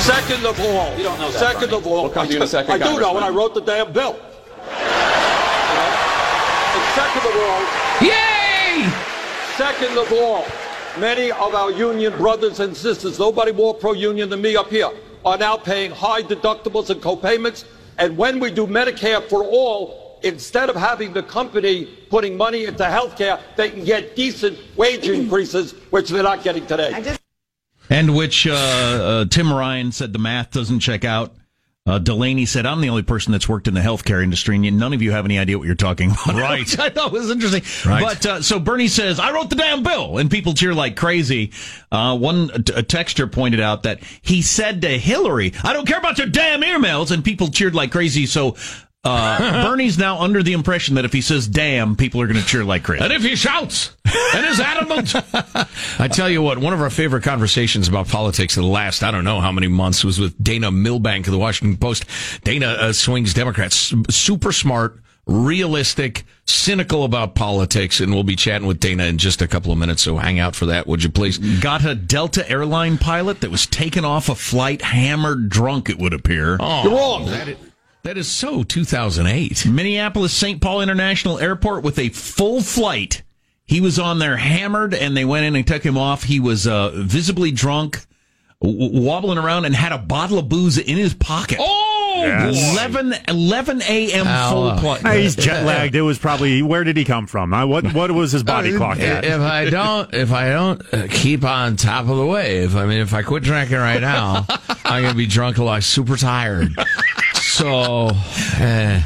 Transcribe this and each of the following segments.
Second of all, you don't know that, second of all, we'll come to you in a second, I do know, and I wrote the damn bill. And second of all, yay! Second of all, many of our union brothers and sisters, nobody more pro-union than me up here, are now paying high deductibles and co-payments. And when we do Medicare for All, instead of having the company putting money into health care, they can get decent wage increases, which they're not getting today. And which Tim Ryan said the math doesn't check out. Delaney said, I'm the only person that's worked in the healthcare industry, and none of you have any idea what you're talking about. Right. Which I thought was interesting. Right. But so Bernie says, I wrote the damn bill, and people cheer like crazy. One texter pointed out that he said to Hillary, I don't care about your damn emails, and people cheered like crazy. So Bernie's now under the impression that if he says damn, people are going to cheer like crazy. And if he shouts and is adamant. I tell you what, one of our favorite conversations about politics in the last, I don't know how many months, was with Dana Milbank of the Washington Post. Dana swings Democrats, super smart, realistic, cynical about politics, and we'll be chatting with Dana in just a couple of minutes, so hang out for that, would you please? Got a Delta Airline pilot that was taken off a flight, hammered drunk, it would appear. Oh, you're wrong. That is so 2008. Minneapolis-St. Paul International Airport with a full flight. He was on there hammered, and they went in and took him off. He was visibly drunk, wobbling around, and had a bottle of booze in his pocket. Oh, yes. 11 a.m. full flight. He's jet lagged. It was probably, where did he come from? What was his body clock at? If I don't keep on top of the wave, I mean, if I quit drinking right now, I'm going to be drunk till I'm super tired. So,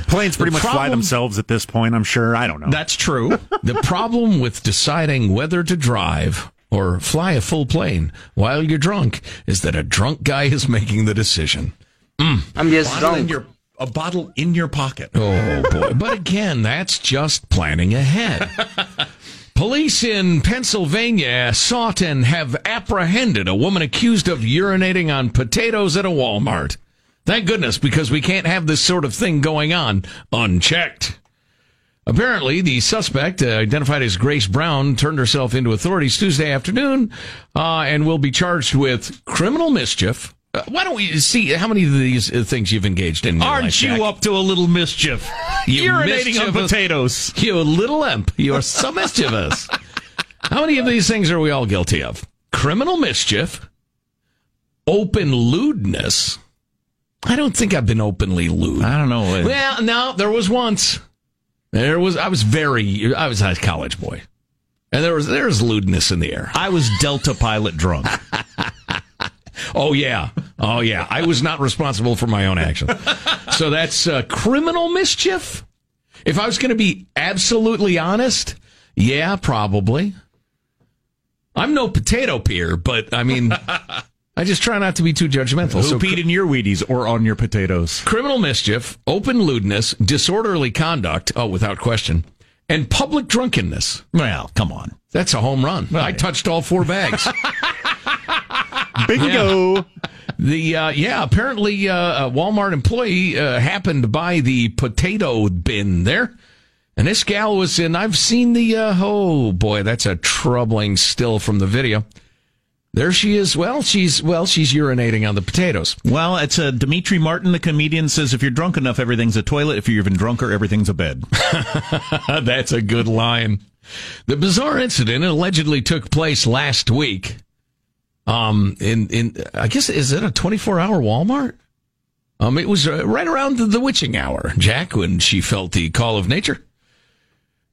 planes pretty much fly themselves at this point, I'm sure. I don't know. That's true. The problem with deciding whether to drive or fly a full plane while you're drunk is that a drunk guy is making the decision. I'm just drunk. A bottle in your pocket. Oh, boy. But again, that's just planning ahead. Police in Pennsylvania sought and have apprehended a woman accused of urinating on potatoes at a Walmart. Thank goodness, because we can't have this sort of thing going on unchecked. Apparently, the suspect, identified as Grace Brown, turned herself into authorities Tuesday afternoon and will be charged with criminal mischief. Why don't we see how many of these things you've engaged in? Aren't you up to a little mischief? Urinating on potatoes. You little imp. You're so mischievous. How many of these things are we all guilty of? Criminal mischief, open lewdness. I don't think I've been openly lewd. I don't know. Well, no, there was once. I was a college boy. And there was lewdness in the air. I was Delta pilot drunk. Oh, yeah. I was not responsible for my own actions. So that's criminal mischief. If I was going to be absolutely honest, yeah, probably. I'm no potato peer, but I mean... I just try not to be too judgmental. Who peed in your Wheaties or on your potatoes? Criminal mischief, open lewdness, disorderly conduct, without question, and public drunkenness. Well, come on. That's a home run. Right. I touched all four bags. Bingo. Yeah. Apparently a Walmart employee happened by the potato bin there. And this gal was in, I've seen the, oh boy, that's a troubling still from the video. There she is. Well, she's urinating on the potatoes. Well, it's Dimitri Martin, the comedian, says if you're drunk enough, everything's a toilet. If you're even drunker, everything's a bed. That's a good line. The bizarre incident allegedly took place last week. I guess, is it a 24-hour Walmart? It was right around the witching hour, Jack, when she felt the call of nature.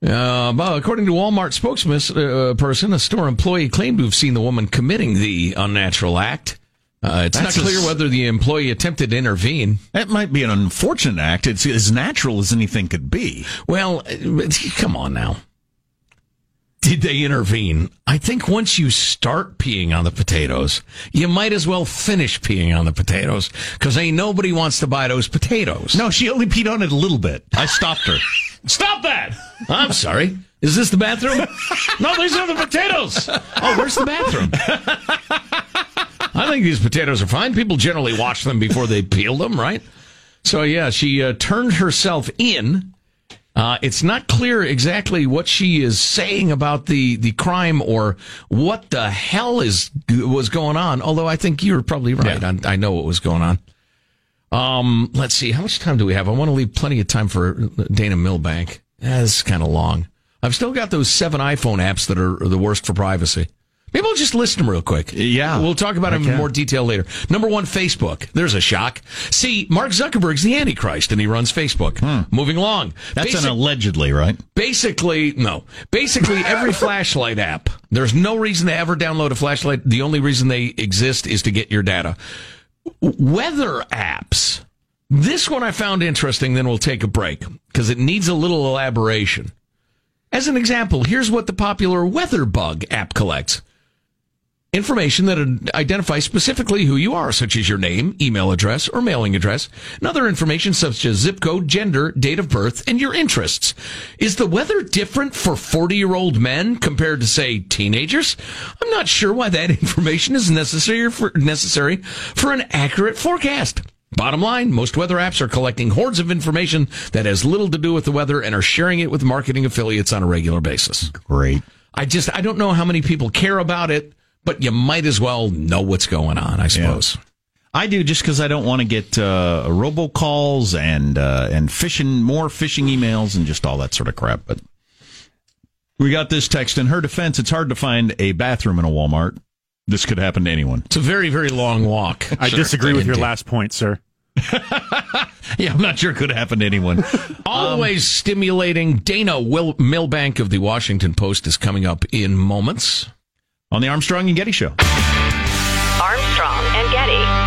According to Walmart spokesperson, a store employee claimed to have seen the woman committing the unnatural act. It's not clear whether the employee attempted to intervene. That might be an unfortunate act. It's as natural as anything could be. Well, come on now. Did they intervene? I think once you start peeing on the potatoes, you might as well finish peeing on the potatoes, because ain't nobody wants to buy those potatoes. No, she only peed on it a little bit. I stopped her. Stop that! I'm sorry. Is this the bathroom? No, these are the potatoes. Oh, where's the bathroom? I think these potatoes are fine. People generally wash them before they peel them, right? So, yeah, she turned herself in It's not clear exactly what she is saying about the crime or what the hell was going on. Although I think you're probably right. Yeah. I know what was going on. Let's see. How much time do we have? I want to leave plenty of time for Dana Milbank. That's kind of long. I've still got those 7 iPhone apps that are the worst for privacy. Maybe we'll just list them real quick. Yeah. We'll talk about them in more detail later. Number 1, Facebook. There's a shock. See, Mark Zuckerberg's the Antichrist, and he runs Facebook. Moving along. That's an allegedly, right? Basically, no. Basically, every flashlight app. There's no reason to ever download a flashlight. The only reason they exist is to get your data. Weather apps. This one I found interesting, then we'll take a break, because it needs a little elaboration. As an example, here's what the popular WeatherBug app collects. Information that identifies specifically who you are, such as your name, email address, or mailing address, and other information such as zip code, gender, date of birth, and your interests. Is the weather different for 40-year-old men compared to, say, teenagers? I'm not sure why that information is necessary for an accurate forecast. Bottom line, most weather apps are collecting hordes of information that has little to do with the weather and are sharing it with marketing affiliates on a regular basis. Great. I don't know how many people care about it, but you might as well know what's going on, I suppose. Yeah. I do, just because I don't want to get robocalls and phishing emails and just all that sort of crap. But we got this text. In her defense, it's hard to find a bathroom in a Walmart. This could happen to anyone. It's a very, very long walk. I disagree with your last point, sir. Yeah, I'm not sure it could happen to anyone. Always stimulating. Dana Milbank of the Washington Post is coming up in moments on the Armstrong and Getty Show. Armstrong and Getty.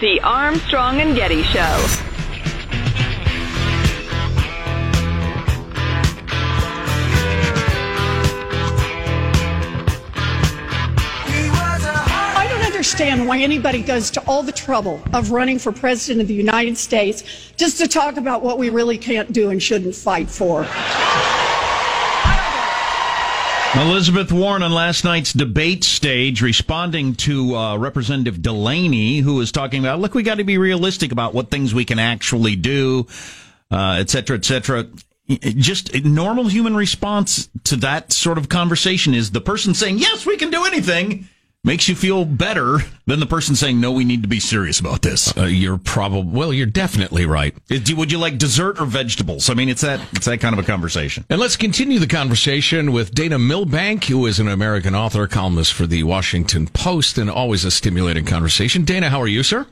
The Armstrong and Getty Show. I don't understand why anybody goes to all the trouble of running for president of the United States just to talk about what we really can't do and shouldn't fight for. Elizabeth Warren on last night's debate stage responding to Representative Delaney, who was talking about, look, we got to be realistic about what things we can actually do, et cetera, et cetera. Just a normal human response to that sort of conversation is the person saying, yes, we can do anything, makes you feel better than the person saying, no, we need to be serious about this. You're definitely right. Would you like dessert or vegetables? I mean, it's that kind of a conversation. And let's continue the conversation with Dana Milbank, who is an American author, columnist for the Washington Post, and always a stimulating conversation. Dana, how are you, sir?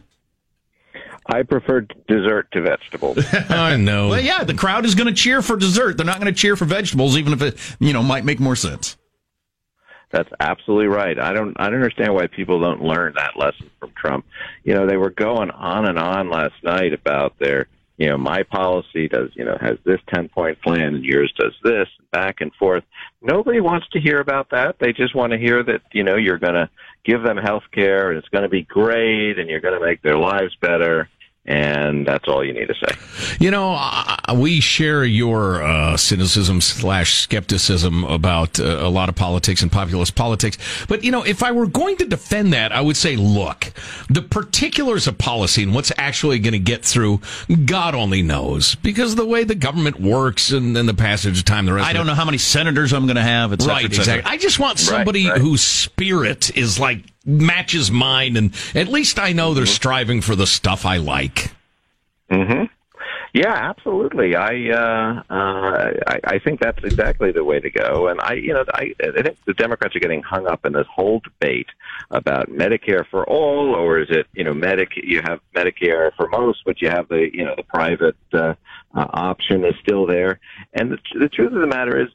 I prefer dessert to vegetables. I know. Well, yeah, the crowd is going to cheer for dessert. They're not going to cheer for vegetables, even if it, might make more sense. That's absolutely right. I don't understand why people don't learn that lesson from Trump. They were going on and on last night about their, my policy does, has this 10-point plan and yours does this, back and forth. Nobody wants to hear about that. They just want to hear that, you're going to give them health care and it's going to be great and you're going to make their lives better. And that's all you need to say. We share your cynicism / skepticism about a lot of politics and populist politics. But, if I were going to defend that, I would say, look, the particulars of policy and what's actually going to get through, God only knows. Because of the way the government works and the passage of time, the rest of it. I don't know how many senators I'm going to have, et cetera, right, et cetera. Exactly. I just want somebody whose spirit is like, matches mine, and at least I know they're striving for the stuff I like. Mm-hmm. Yeah, absolutely. I think that's exactly the way to go. And I think the Democrats are getting hung up in this whole debate about Medicare for all, or is it you have Medicare for most, but you have the the private option is still there. And the truth of the matter is,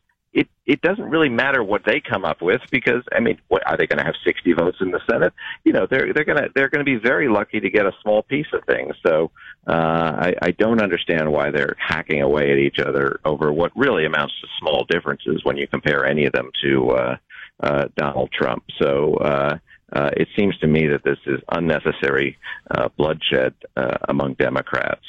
it doesn't really matter what they come up with because, are they going to have 60 votes in the Senate? They're going to be very lucky to get a small piece of things. So I don't understand why they're hacking away at each other over what really amounts to small differences when you compare any of them to Donald Trump. So It seems to me that this is unnecessary bloodshed among Democrats.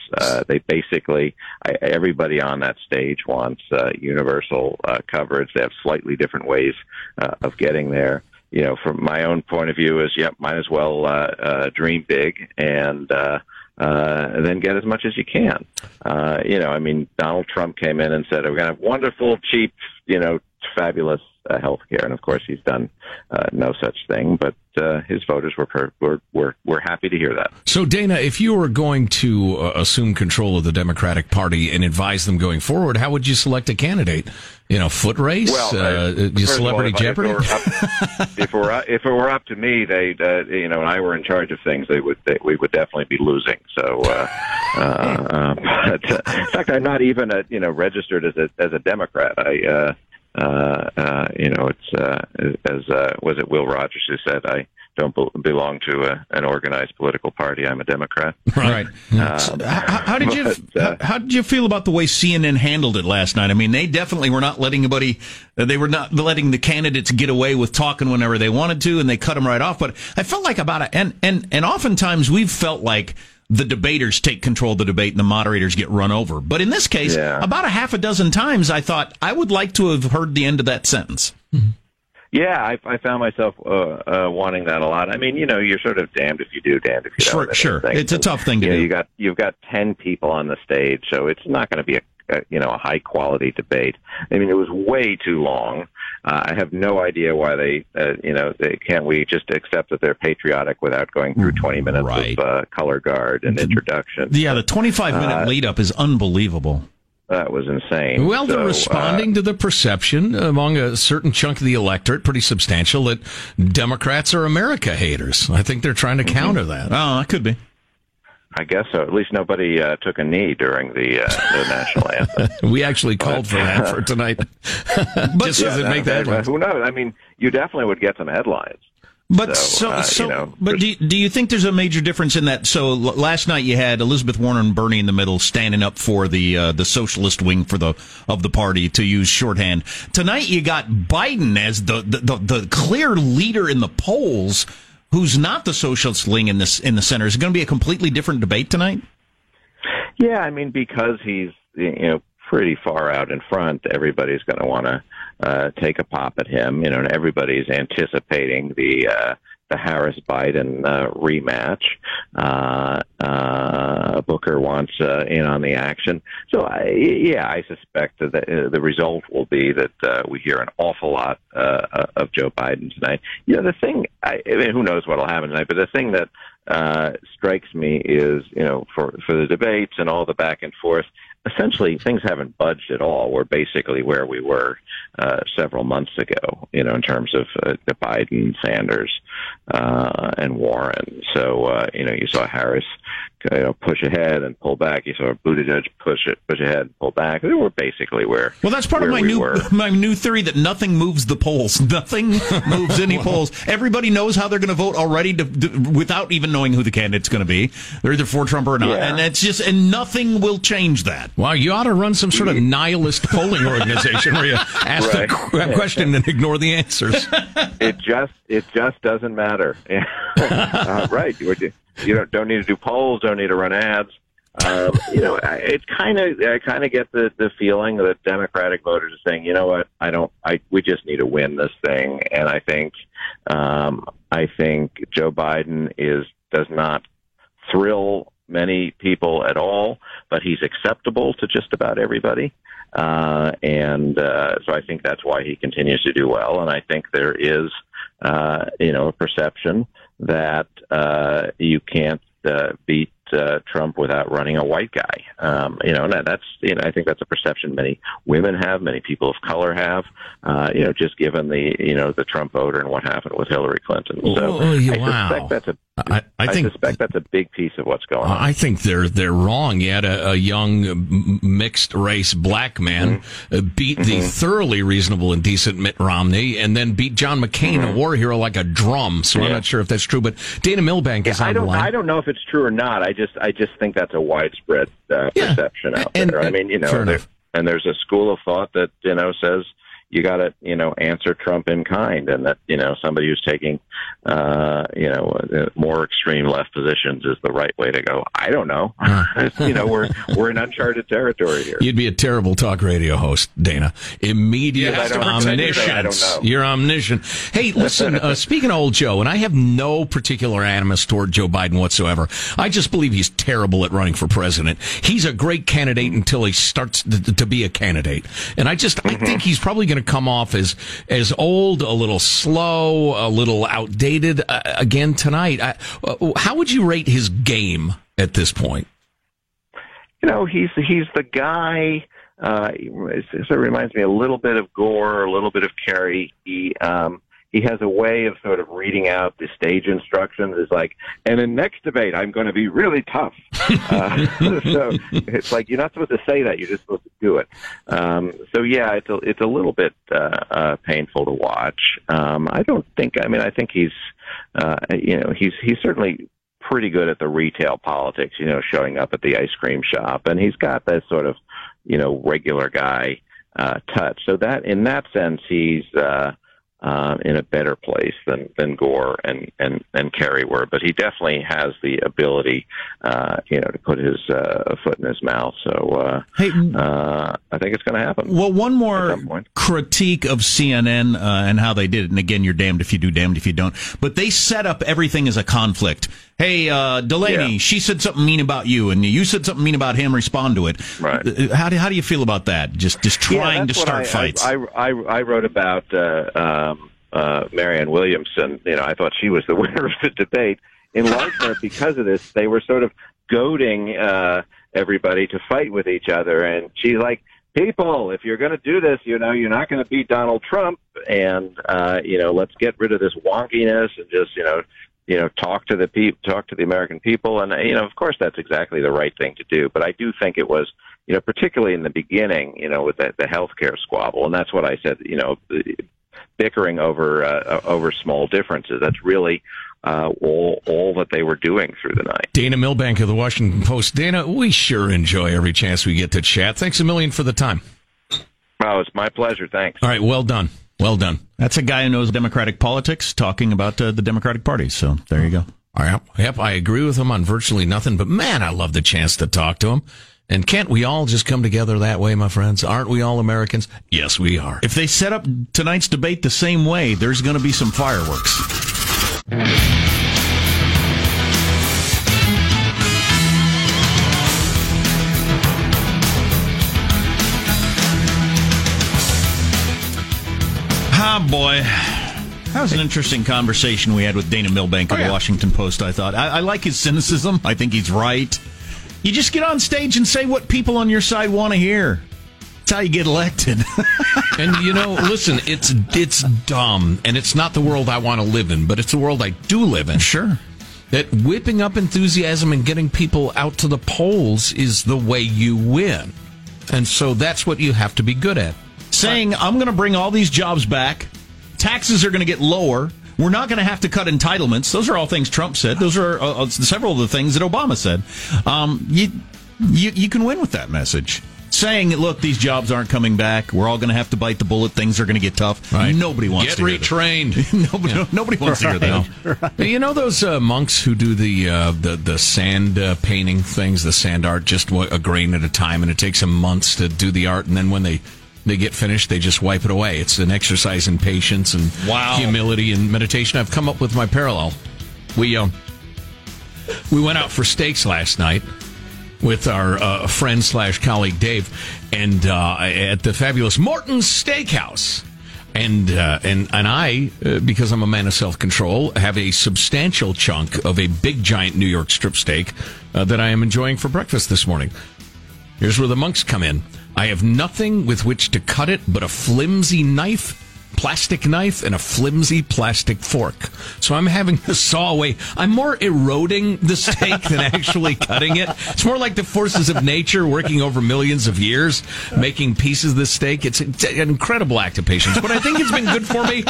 They basically, everybody on that stage wants universal coverage. They have slightly different ways of getting there. You know, from my own point of view, is might as well dream big and then get as much as you can. You know, I mean, Donald Trump came in and said, we're going to have wonderful, cheap, fabulous health care. And, of course, he's done no such thing. But his voters were happy to hear that. So, Dana, if you were going to assume control of the Democratic Party and advise them going forward, how would you select a candidate? You know, foot race? Well, Celebrity Jeopardy? If it were up to me, they'd, and I were in charge of things, we would definitely be losing. So, but in fact, I'm not even, registered as a Democrat. Was it Will Rogers who said, I don't belong to an organized political party. I'm a Democrat. Right. How did you feel about the way CNN handled it last night? I mean, they definitely were not letting anybody. They were not letting the candidates get away with talking whenever they wanted to, and they cut them right off. But I felt like and oftentimes we've felt like the debaters take control of the debate and the moderators get run over. But in this case, about a half a dozen times, I thought I would like to have heard the end of that sentence. Mm-hmm. Yeah, I found myself wanting that a lot. I mean, you're sort of damned if you do, damned if you don't. Sure. It's a tough thing to do. You've got 10 people on the stage, so it's not going to be a high quality debate. I mean, it was way too long. I have no idea why we just accept that they're patriotic without going through 20 minutes of color guard and introduction. Yeah, the 25-minute lead-up is unbelievable. That was insane. Well, they're responding to the perception among a certain chunk of the electorate, pretty substantial, that Democrats are America haters. I think they're trying to counter that. Oh, that could be. I guess so. At least nobody took a knee during the national anthem. We actually called for that for tonight. But just doesn't make the headlines. Who knows? I mean, you definitely would get some headlines. But do you think there's a major difference in that? So last night you had Elizabeth Warren and Bernie in the middle standing up for the socialist wing of the party, to use shorthand. Tonight you got Biden as the clear leader in the polls, who's not the socialist wing in the center. Is it going to be a completely different debate tonight? Yeah, I mean, because he's pretty far out in front, everybody's going to want to take a pop at him, and everybody's anticipating the Harris-Biden rematch. Booker wants in on the action. So, I suspect that the result will be that we hear an awful lot of Joe Biden tonight. The thing, who knows what will happen tonight, but the thing that strikes me is, for the debates and all the back and forth, essentially things haven't budged at all. We're basically where we were several months ago, in terms of the Biden, Sanders, and Warren. So, you saw Harris push ahead and pull back. You saw Buttigieg push ahead and pull back. They were basically where. Well, that's part of my new theory that nothing moves the polls. Nothing moves any polls. Everybody knows how they're going to vote already without even knowing who the candidate's going to be. They're either for Trump or not, and it's just nothing will change that. Wow, you ought to run some sort of nihilist polling organization where you ask the question and ignore the answers. It just doesn't matter. Right. You don't need to do polls. Don't need to run ads. I kind of get the feeling that Democratic voters are saying, we just need to win this thing. And I think Joe Biden does not thrill many people at all, but he's acceptable to just about everybody. So I think that's why he continues to do well. And I think there is, a perception that you can't beat Trump without running a white guy. I think that's a perception many women have, many people of color have, just given the Trump voter and what happened with Hillary Clinton. So I suspect that's a big piece of what's going on. I think they're wrong. You had a young mixed race black man beat the thoroughly reasonable and decent Mitt Romney, and then beat John McCain, a war hero, like a drum. So I'm not sure if that's true, but Dana Milbank is on the line. I don't know if it's true or not. I just think that's a widespread perception out there. And there's a school of thought that says you got to answer Trump in kind, and that somebody who's taking more extreme left positions is the right way to go. I don't know. We're in uncharted territory here. You'd be a terrible talk radio host, Dana. Immediate omniscience. I don't know. You're omniscient. Hey, listen, speaking of old Joe, and I have no particular animus toward Joe Biden whatsoever. I just believe he's terrible at running for president. He's a great candidate until he starts to be a candidate. And I think he's probably going to come off as old, a little slow, a little outdated again tonight. How would you rate his game at this point? You know, he's the guy. It reminds me a little bit of Gore, a little bit of Kerry. He has a way of sort of reading out the stage instructions. It's like, and in next debate, I'm going to be really tough. So it's like, you're not supposed to say that. You're just supposed to do it. It's a little bit painful to watch. I think he's, he's certainly pretty good at the retail politics, showing up at the ice cream shop. And he's got that sort of, regular guy touch. So that in that sense, he's, in a better place than Gore and Kerry were, but he definitely has the ability, to put his foot in his mouth. So I think it's going to happen. Well, one more critique of CNN and how they did it. And again, you're damned if you do, damned if you don't. But they set up everything as a conflict. Hey, Delaney, she said something mean about you, and you said something mean about him. Respond to it. Right. How do you feel about that? Just trying to start fights. I wrote about. Marianne Williamson, I thought she was the winner of the debate in large part because of this. They were sort of goading everybody to fight with each other, and she's like, people, if you're going to do this, you're not going to beat Donald Trump, and let's get rid of this wonkiness and just talk to the American people, and of course that's exactly the right thing to do. But I do think it was, particularly in the beginning, with the healthcare squabble, and that's what I said, bickering over small differences. That's really all that they were doing through the night. Dana Milbank of the Washington Post. Dana, we sure enjoy every chance we get to chat. Thanks a million for the time. Oh, it's my pleasure. Thanks. All right. Well done. Well done. That's a guy who knows Democratic politics talking about the Democratic Party. So there you go. All right. Yep. I agree with him on virtually nothing, but man, I love the chance to talk to him. And can't we all just come together that way, my friends? Aren't we all Americans? Yes, we are. If they set up tonight's debate the same way, there's going to be some fireworks. Ah, boy. That was an interesting conversation we had with Dana Milbank of the Washington Post, I thought. I like his cynicism. I think he's right. You just get on stage and say what people on your side want to hear. That's how you get elected. And, listen, it's dumb, and it's not the world I want to live in, but it's the world I do live in. Sure. That whipping up enthusiasm and getting people out to the polls is the way you win. And so that's what you have to be good at. Saying, I'm going to bring all these jobs back, taxes are going to get lower, we're not going to have to cut entitlements. Those are all things Trump said. Those are several of the things that Obama said. You can win with that message. Saying, look, these jobs aren't coming back. We're all going to have to bite the bullet. Things are going to get tough. Right. Nobody wants to hear that. Get retrained. Nobody wants to hear that. Right. You know those monks who do the sand painting things, the sand art, just a grain at a time, and it takes them months to do the art, and then when they get finished, they just wipe it away. It's an exercise in patience and humility and meditation. I've come up with my parallel. We went out for steaks last night with our friend / colleague Dave, and at the fabulous Morton's Steakhouse. And I, because I'm a man of self-control, have a substantial chunk of a big, giant New York strip steak that I am enjoying for breakfast this morning. Here's where the monks come in. I have nothing with which to cut it but a flimsy plastic knife, and a flimsy plastic fork. So I'm having to saw away. I'm more eroding the steak than actually cutting it. It's more like the forces of nature working over millions of years, making pieces of the steak. It's an incredible act of patience, but I think it's been good for me.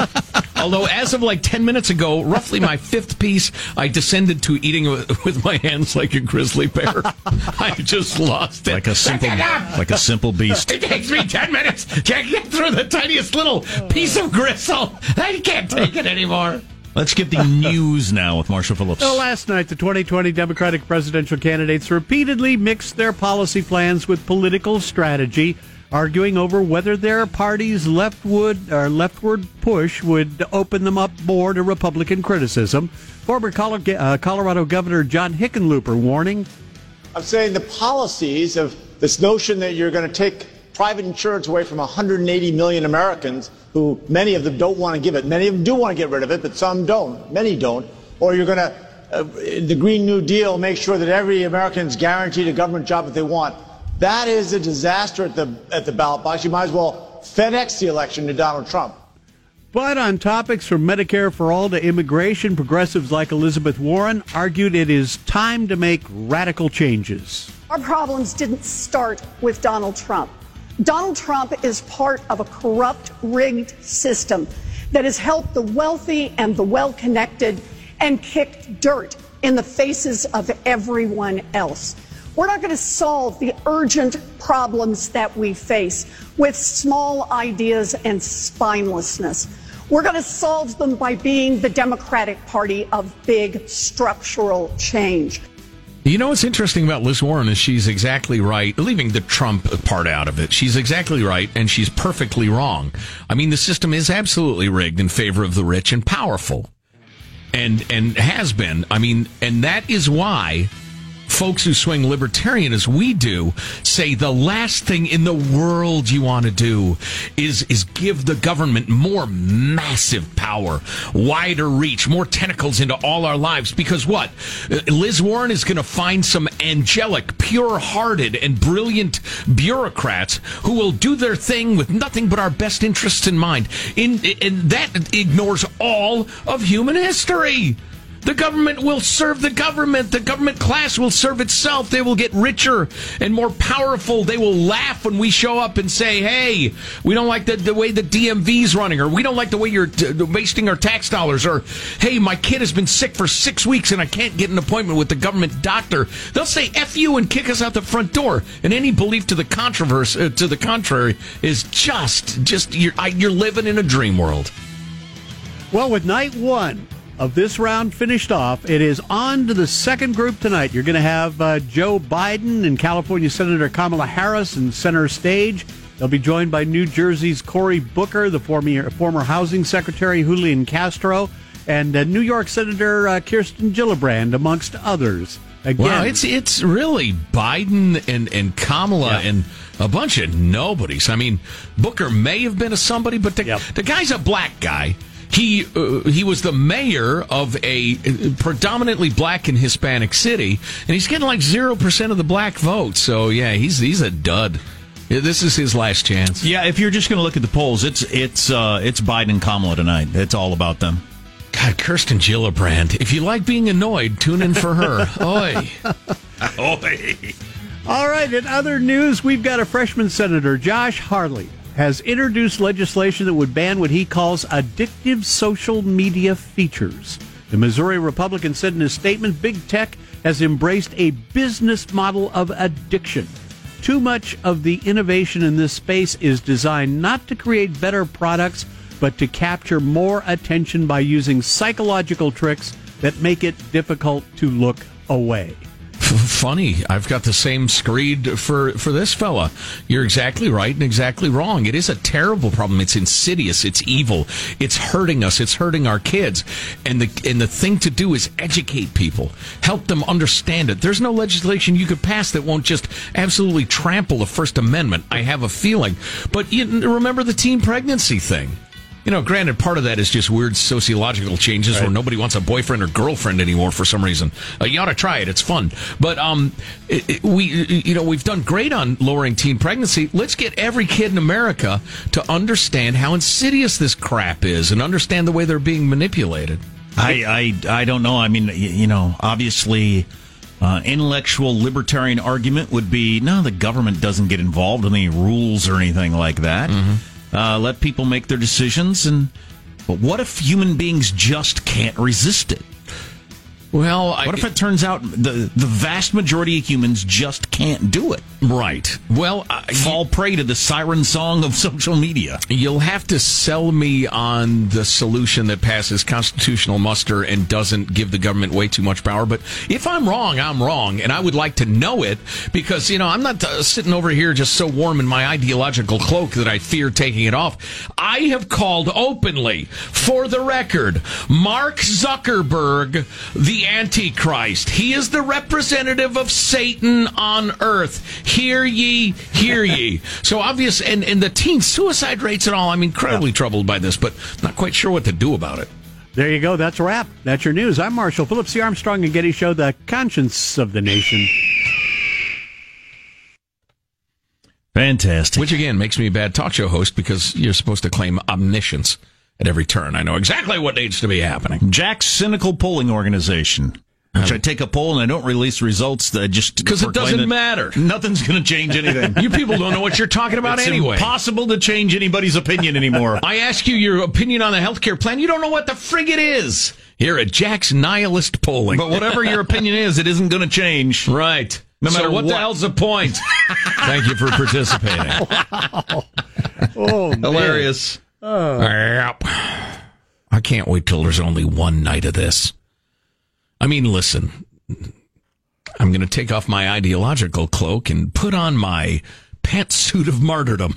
Although, as of like 10 minutes ago, roughly my fifth piece, I descended to eating with my hands like a grizzly bear. I just lost it. Like a simple beast. It takes me 10 minutes to get through the tiniest little piece of gristle. I can't take it anymore. Let's get the news now with Marshall Phillips. So last night, the 2020 Democratic presidential candidates repeatedly mixed their policy plans with political strategy, arguing over whether their party's leftward push would open them up more to Republican criticism. Former Colorado Governor John Hickenlooper warning. I'm saying the policies of this notion that you're going to take private insurance away from 180 million Americans, who many of them don't want to give it. Many of them do want to get rid of it, but some don't. Many don't. Or you're going to, the Green New Deal, make sure that every American is guaranteed a government job that they want. That is a disaster at the ballot box. You might as well FedEx the election to Donald Trump. But on topics from Medicare for All to immigration, progressives like Elizabeth Warren argued it is time to make radical changes. Our problems didn't start with Donald Trump. Donald Trump is part of a corrupt, rigged system that has helped the wealthy and the well-connected and kicked dirt in the faces of everyone else. We're not going to solve the urgent problems that we face with small ideas and spinelessness. We're going to solve them by being the Democratic Party of big structural change. You know what's interesting about Liz Warren is she's exactly right, leaving the Trump part out of it. She's exactly right, and she's perfectly wrong. I mean, the system is absolutely rigged in favor of the rich and powerful, and has been. I mean, and that is why folks who swing libertarian as we do say the last thing in the world you want to do is give the government more massive power, wider reach, more tentacles into all our lives. Because what? Liz Warren is going to find some angelic, pure-hearted, and brilliant bureaucrats who will do their thing with nothing but our best interests in mind. And that ignores all of human history. The government will serve the government. The government class will serve itself. They will get richer and more powerful. They will laugh when we show up and say, hey, we don't like the way the DMV's running, or we don't like the way you're wasting our tax dollars, or, hey, my kid has been sick for 6 weeks and I can't get an appointment with the government doctor. They'll say F you and kick us out the front door. And any belief to the contrary is just you're living in a dream world. Well, with night one of this round finished off, it is on to the second group tonight. You're going to have Joe Biden and California Senator Kamala Harris in center stage. They'll be joined by New Jersey's Cory Booker, the former Housing Secretary Julian Castro, and New York Senator Kirsten Gillibrand, amongst others. Again, wow, it's really Biden and Kamala, yeah, and a bunch of nobodies. I mean, Booker may have been a somebody, but the guy's a black guy. He was the mayor of a predominantly black and Hispanic city, and he's getting like 0% of the black vote. So yeah, he's a dud. This is his last chance. Yeah, if you're just going to look at the polls, it's Biden and Kamala tonight. It's all about them. God, Kirsten Gillibrand. If you like being annoyed, tune in for her. Oi, oi. All right. In other news, we've got a freshman senator, Josh Hawley, has introduced legislation that would ban what he calls addictive social media features. The Missouri Republican said in his statement, big tech has embraced a business model of addiction. Too much of the innovation in this space is designed not to create better products, but to capture more attention by using psychological tricks that make it difficult to look away. Funny, I've got the same screed for this fella. You're exactly right and exactly wrong. It is a terrible problem. It's insidious. It's evil. It's hurting us. It's hurting our kids. And the thing to do is educate people, help them understand it. There's no legislation you could pass that won't just absolutely trample the First Amendment, I have a feeling. But remember the teen pregnancy thing. You know, granted, part of that is just weird sociological changes, right, where nobody wants a boyfriend or girlfriend anymore for some reason. You ought to try it; it's fun. But we've done great on lowering teen pregnancy. Let's get every kid in America to understand how insidious this crap is and understand the way they're being manipulated. I don't know. I mean, you know, obviously, intellectual libertarian argument would be no, the government doesn't get involved in any rules or anything like that. Mm-hmm. Let people make their decisions, but what if human beings just can't resist it? Well, what if it turns out the vast majority of humans just can't do it? Right. Well, fall prey to the siren song of social media. You'll have to sell me on the solution that passes constitutional muster and doesn't give the government way too much power. But if I'm wrong, I'm wrong, and I would like to know it because, you know, I'm not sitting over here just so warm in my ideological cloak that I fear taking it off. I have called openly, for the record, Mark Zuckerberg the Antichrist. He is the representative of Satan on earth. Hear ye, hear ye. So obvious, and the teen suicide rates and all, I'm incredibly troubled by this, but not quite sure what to do about it. There you go. That's a wrap. That's your news. I'm Marshall Phillips, C. Armstrong and Getty Show, the conscience of the nation. Fantastic. Which, again, makes me a bad talk show host because you're supposed to claim omniscience at every turn. I know exactly what needs to be happening. Jack's cynical polling organization. Which I take a poll and I don't release results that I just... Because it doesn't matter. Nothing's going to change anything. You people don't know what you're talking about anyway. It's impossible to change anybody's opinion anymore. I ask you your opinion on the healthcare plan. You don't know what the frig it is. Here at Jack's Nihilist Polling. But whatever your opinion is, it isn't going to change. Right. No matter what the hell's the point. Thank you for participating. Wow. Oh, man. Hilarious. Oh. I can't wait till there's only one night of this. I mean, listen, I'm going to take off my ideological cloak and put on my pantsuit of martyrdom.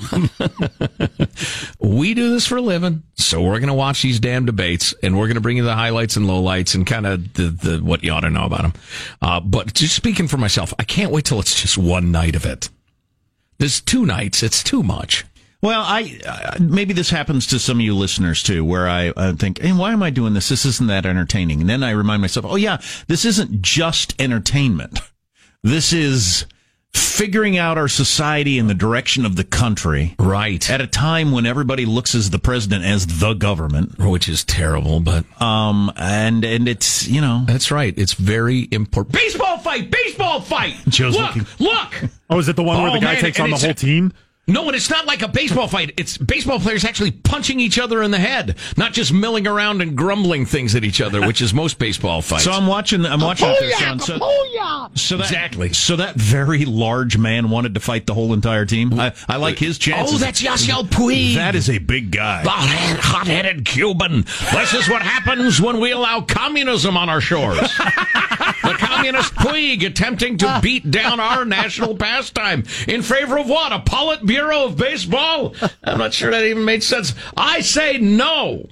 We do this for a living, so we're going to watch these damn debates, and we're going to bring you the highlights and lowlights and kind of the what you ought to know about them. But just speaking for myself, I can't wait till it's just one night of it. There's two nights. It's too much. Well, I maybe this happens to some of you listeners, too, where I think, hey, why am I doing this? This isn't that entertaining. And then I remind myself, oh, yeah, this isn't just entertainment. This is figuring out our society and the direction of the country. Right. At a time when everybody looks at the president as the government. Which is terrible, but... And it's, you know... That's right. It's very important. Baseball fight! Baseball fight! Joe's Look! Oh, is it the one where the guy takes on the whole team? No, and it's not like a baseball fight. It's baseball players actually punching each other in the head, not just milling around and grumbling things at each other, which is most baseball fights. So I'm watching out there, Sean. So exactly. So that very large man wanted to fight the whole entire team. I like his chances. Oh, that's Yasiel Puig. That is a big guy. Hot-headed Cuban. This is what happens when we allow communism on our shores. The communist Puig attempting to beat down our national pastime in favor of what? A Politburo of baseball? I'm not sure that even made sense. I say no.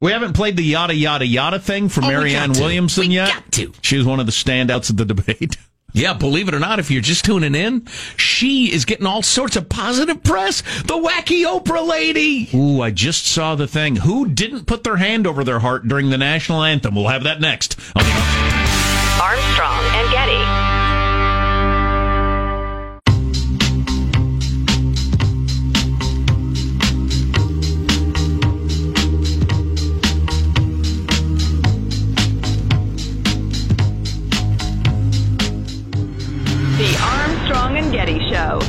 We haven't played the yada, yada, yada thing from Marianne Williamson yet. We got to. She was one of the standouts of the debate. Yeah, believe it or not, if you're just tuning in, she is getting all sorts of positive press. The wacky Oprah lady. Ooh, I just saw the thing. Who didn't put their hand over their heart during the national anthem? We'll have that next. Armstrong and Getty. The Armstrong and Getty Show.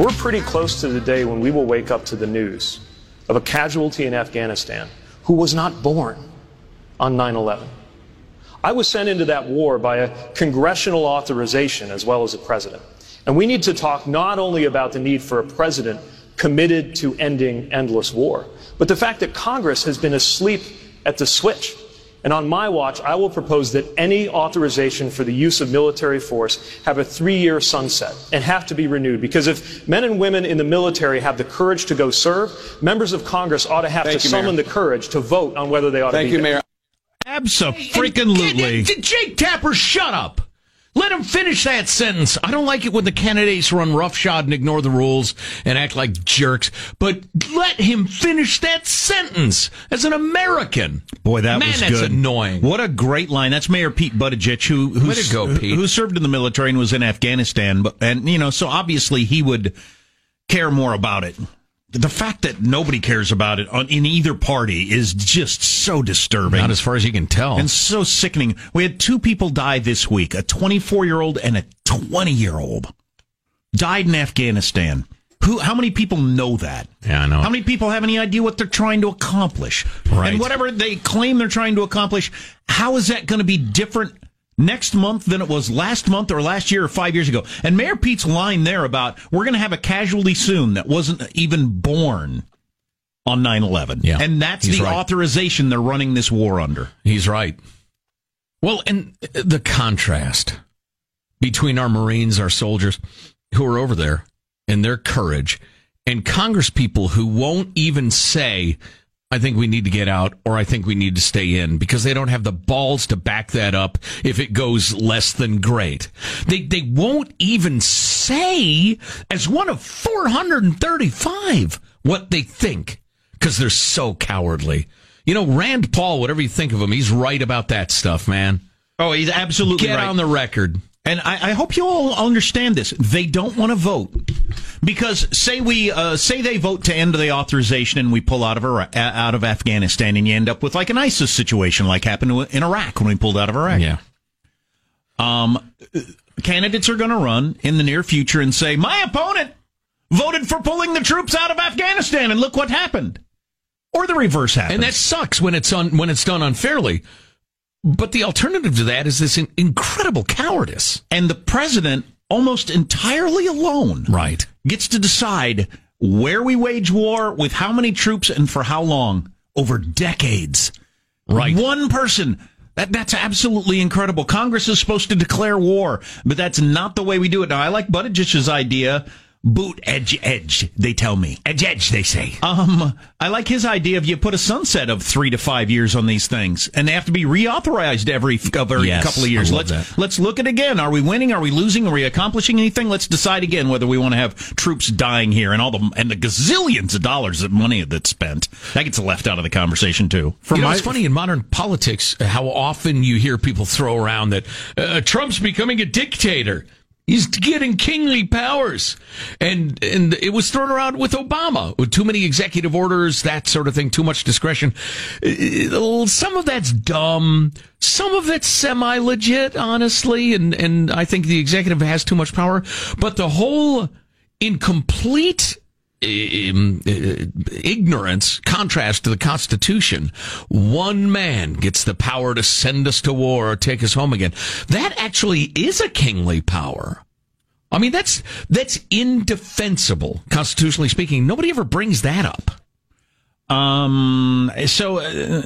We're pretty close to the day when we will wake up to the news of a casualty in Afghanistan who was not born on 9/11. I was sent into that war by a congressional authorization as well as a president. And we need to talk not only about the need for a president committed to ending endless war, but the fact that Congress has been asleep at the switch. And on my watch, I will propose that any authorization for the use of military force have a 3-year sunset and have to be renewed. Because if men and women in the military have the courage to go serve, members of Congress ought to have summon the courage to vote on whether they ought to be there. Mayor. Abso-freaking-lutely. Jake Tapper, shut up. Let him finish that sentence. I don't like it when the candidates run roughshod and ignore the rules and act like jerks, but let him finish that sentence as an American. Boy, was good. Man, that's annoying. What a great line. That's Mayor Pete Buttigieg, who served in the military and was in Afghanistan. And, you know, so obviously he would care more about it. The fact that nobody cares about it in either party is just so disturbing. Not as far as you can tell. And so sickening. We had 2 people die this week, a 24-year-old and a 20-year-old. Died in Afghanistan. How many people know that? Yeah, I know. How many people have any idea what they're trying to accomplish? Right. And whatever they claim they're trying to accomplish, how is that going to be different next month than it was last month or last year or 5 years ago. And Mayor Pete's line there about we're going to have a casualty soon that wasn't even born on 9/11. Yeah, and that's the authorization they're running this war under. He's right. Well, and the contrast between our Marines, our soldiers who are over there and their courage, and Congress people who won't even say, I think we need to get out, or I think we need to stay in, because they don't have the balls to back that up if it goes less than great. They won't even say, as one of 435, what they think, because they're so cowardly. You know, Rand Paul, whatever you think of him, he's right about that stuff, man. Oh, he's absolutely right. Get on the record. And I hope you all understand this. They don't want to vote because say they vote to end the authorization and we pull out of Afghanistan, and you end up with like an ISIS situation like happened in Iraq when we pulled out of Iraq. Yeah. Candidates are going to run in the near future and say, my opponent voted for pulling the troops out of Afghanistan and look what happened. Or the reverse happens. And that sucks when it's done unfairly. But the alternative to that is this incredible cowardice. And the president, almost entirely alone, right, gets to decide where we wage war, with how many troops, and for how long, over decades. Right. One person. That's absolutely incredible. Congress is supposed to declare war, but that's not the way we do it. Now, I like Buttigieg's idea. Boot, edge, they tell me. Edge, they say. I like his idea of you put a sunset of 3 to 5 years on these things, and they have to be reauthorized every couple of years. Let's look at it again. Are we winning? Are we losing? Are we accomplishing anything? Let's decide again whether we want to have troops dying here and all the gazillions of dollars of money that's spent. That gets left out of the conversation too. It's funny in modern politics how often you hear people throw around that Trump's becoming a dictator. He's getting kingly powers. And it was thrown around with Obama, with too many executive orders, that sort of thing, too much discretion. Some of that's dumb. Some of it's semi-legit, honestly. And I think the executive has too much power. But the whole incomplete ignorance, contrast to the Constitution, one man gets the power to send us to war or take us home again. That actually is a kingly power. I mean, that's indefensible, constitutionally speaking. Nobody ever brings that up. So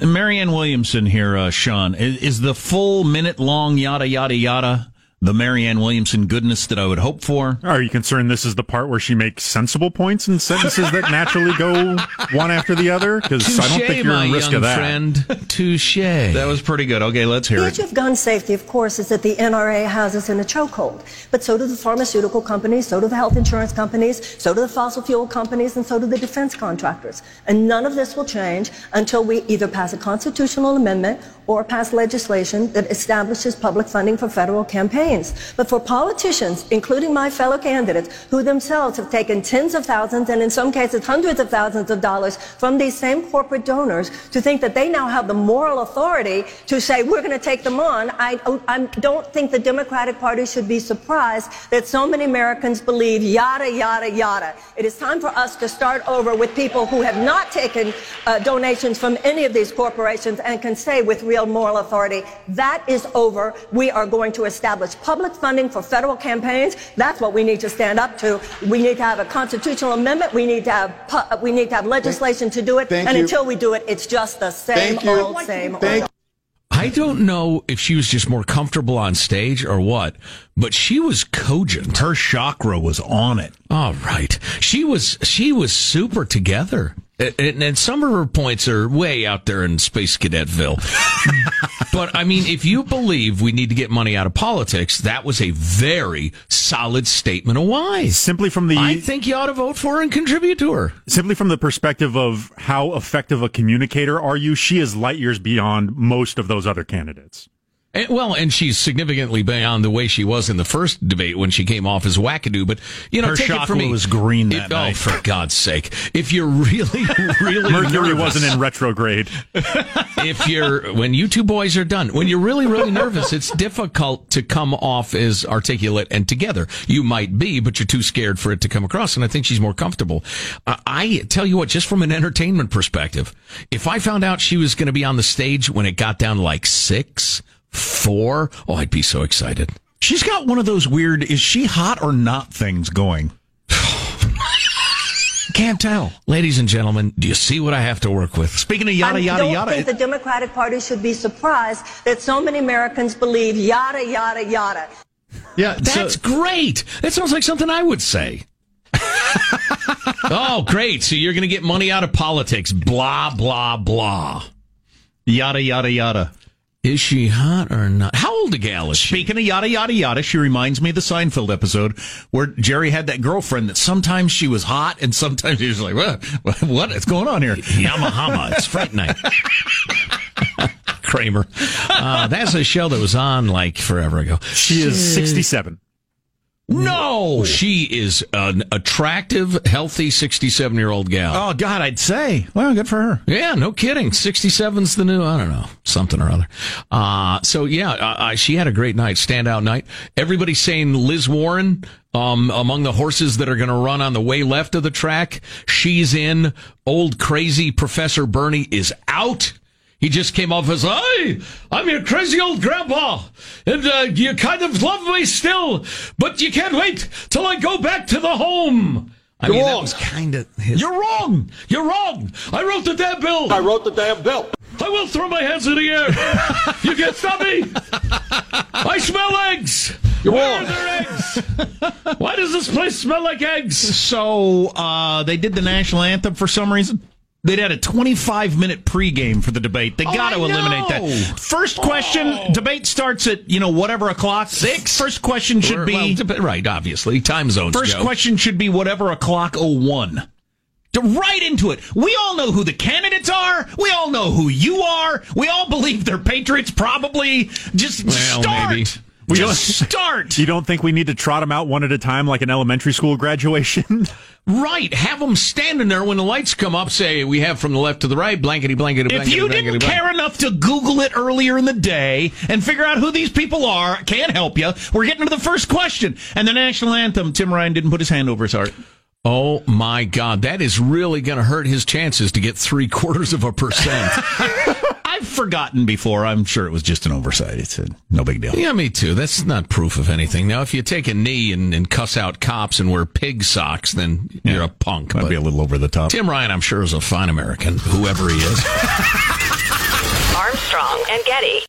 Marianne Williamson here, Sean, is the full minute-long yada, yada, yada the Marianne Williamson goodness that I would hope for? Are you concerned this is the part where she makes sensible points and sentences that naturally go one after the other? Because I don't think you're in risk of that. Touche. That was pretty good. Okay, let's hear it. The issue of gun safety, of course, is that the NRA has us in a chokehold. But so do the pharmaceutical companies, so do the health insurance companies, so do the fossil fuel companies, and so do the defense contractors. And none of this will change until we either pass a constitutional amendment or pass legislation that establishes public funding for federal campaigns. But for politicians, including my fellow candidates, who themselves have taken tens of thousands and in some cases hundreds of thousands of dollars from these same corporate donors, to think that they now have the moral authority to say, we're going to take them on, I don't think the Democratic Party should be surprised that so many Americans believe yada, yada, yada. It is time for us to start over with people who have not taken donations from any of these corporations and can say with real moral authority, that is over. We are going to establish public funding for federal campaigns. That's what we need to stand up to. We need to have a constitutional amendment. We need to have legislation to do it. Until we do it, it's just the same old, same old. I don't know if she was just more comfortable on stage or what, but she was cogent. Her chakra was on it. All right, she was super together. And some of her points are way out there in Space Cadetville. But, I mean, if you believe we need to get money out of politics, that was a very solid statement of why. I think you ought to vote for her and contribute to her. Simply from the perspective of how effective a communicator are you, she is light years beyond most of those other candidates. And she's significantly beyond the way she was in the first debate when she came off as wackadoo. But, you know, her take it from me, was green that night. Oh, for God's sake. If you're really Mercury nervous, wasn't in retrograde. When you two boys are done, when you're really, really nervous, it's difficult to come off as articulate and together. You might be, but you're too scared for it to come across. And I think she's more comfortable. I tell you what, just from an entertainment perspective, if I found out she was going to be on the stage when it got down like 6 4? Oh, I'd be so excited. She's got one of those weird, is she hot or not things going. Can't tell. Ladies and gentlemen, do you see what I have to work with? Speaking of yada, yada, yada. I don't think the Democratic Party should be surprised that so many Americans believe yada, yada, yada. Yeah, that's great. That sounds like something I would say. Oh, great. So you're going to get money out of politics. Blah, blah, blah. Yada, yada, yada. Is she hot or not? How old a gal is she? Speaking of yada, yada, yada, she reminds me of the Seinfeld episode where Jerry had that girlfriend that sometimes she was hot and sometimes she was like, what is going on here? Yamahama. It's Fright Night. Kramer. That's a show that was on like forever ago. She is 67. No, she is an attractive, healthy 67-year-old gal. Oh, God, I'd say. Well, good for her. Yeah, no kidding. 67's the new, I don't know, something or other. So, she had a great night, standout night. Everybody's saying Liz Warren, among the horses that are going to run on the way left of the track, she's in. Old crazy Professor Bernie is out. He just came off as, hey, I'm your crazy old grandpa, and you kind of love me still, but you can't wait till I go back to the home. I mean, wrong. That was kind of his... You're wrong. You're wrong. I wrote the damn bill. I wrote the damn bill. I will throw my hands in the air. You can't stop me. I smell eggs. Where are their eggs? Why does this place smell like eggs? So they did the national anthem for some reason. They'd had a 25-minute pregame for the debate. They got to eliminate that. First question, debate starts at, whatever o'clock. 6? First question should be... Well, right, obviously. Time zones, First Joe. Question should be whatever o'clock 01. Right into it. We all know who the candidates are. We all know who you are. We all believe they're patriots, probably. Start. Maybe. Just start. You don't think we need to trot them out one at a time like an elementary school graduation? Right. Have them standing there when the lights come up, say, we have from the left to the right, blankety, blankety, blankety, if you didn't care enough to Google it earlier in the day and figure out who these people are, can't help you. We're getting to the first question. And the national anthem, Tim Ryan didn't put his hand over his heart. Oh, my God. That is really going to hurt his chances to get 0.75%. I've forgotten before. I'm sure it was just an oversight. It's no big deal. Yeah, me too. That's not proof of anything. Now, if you take a knee and cuss out cops and wear pig socks, then you're a punk. Might be a little over the top. Tim Ryan, I'm sure, is a fine American, whoever he is. Armstrong and Getty.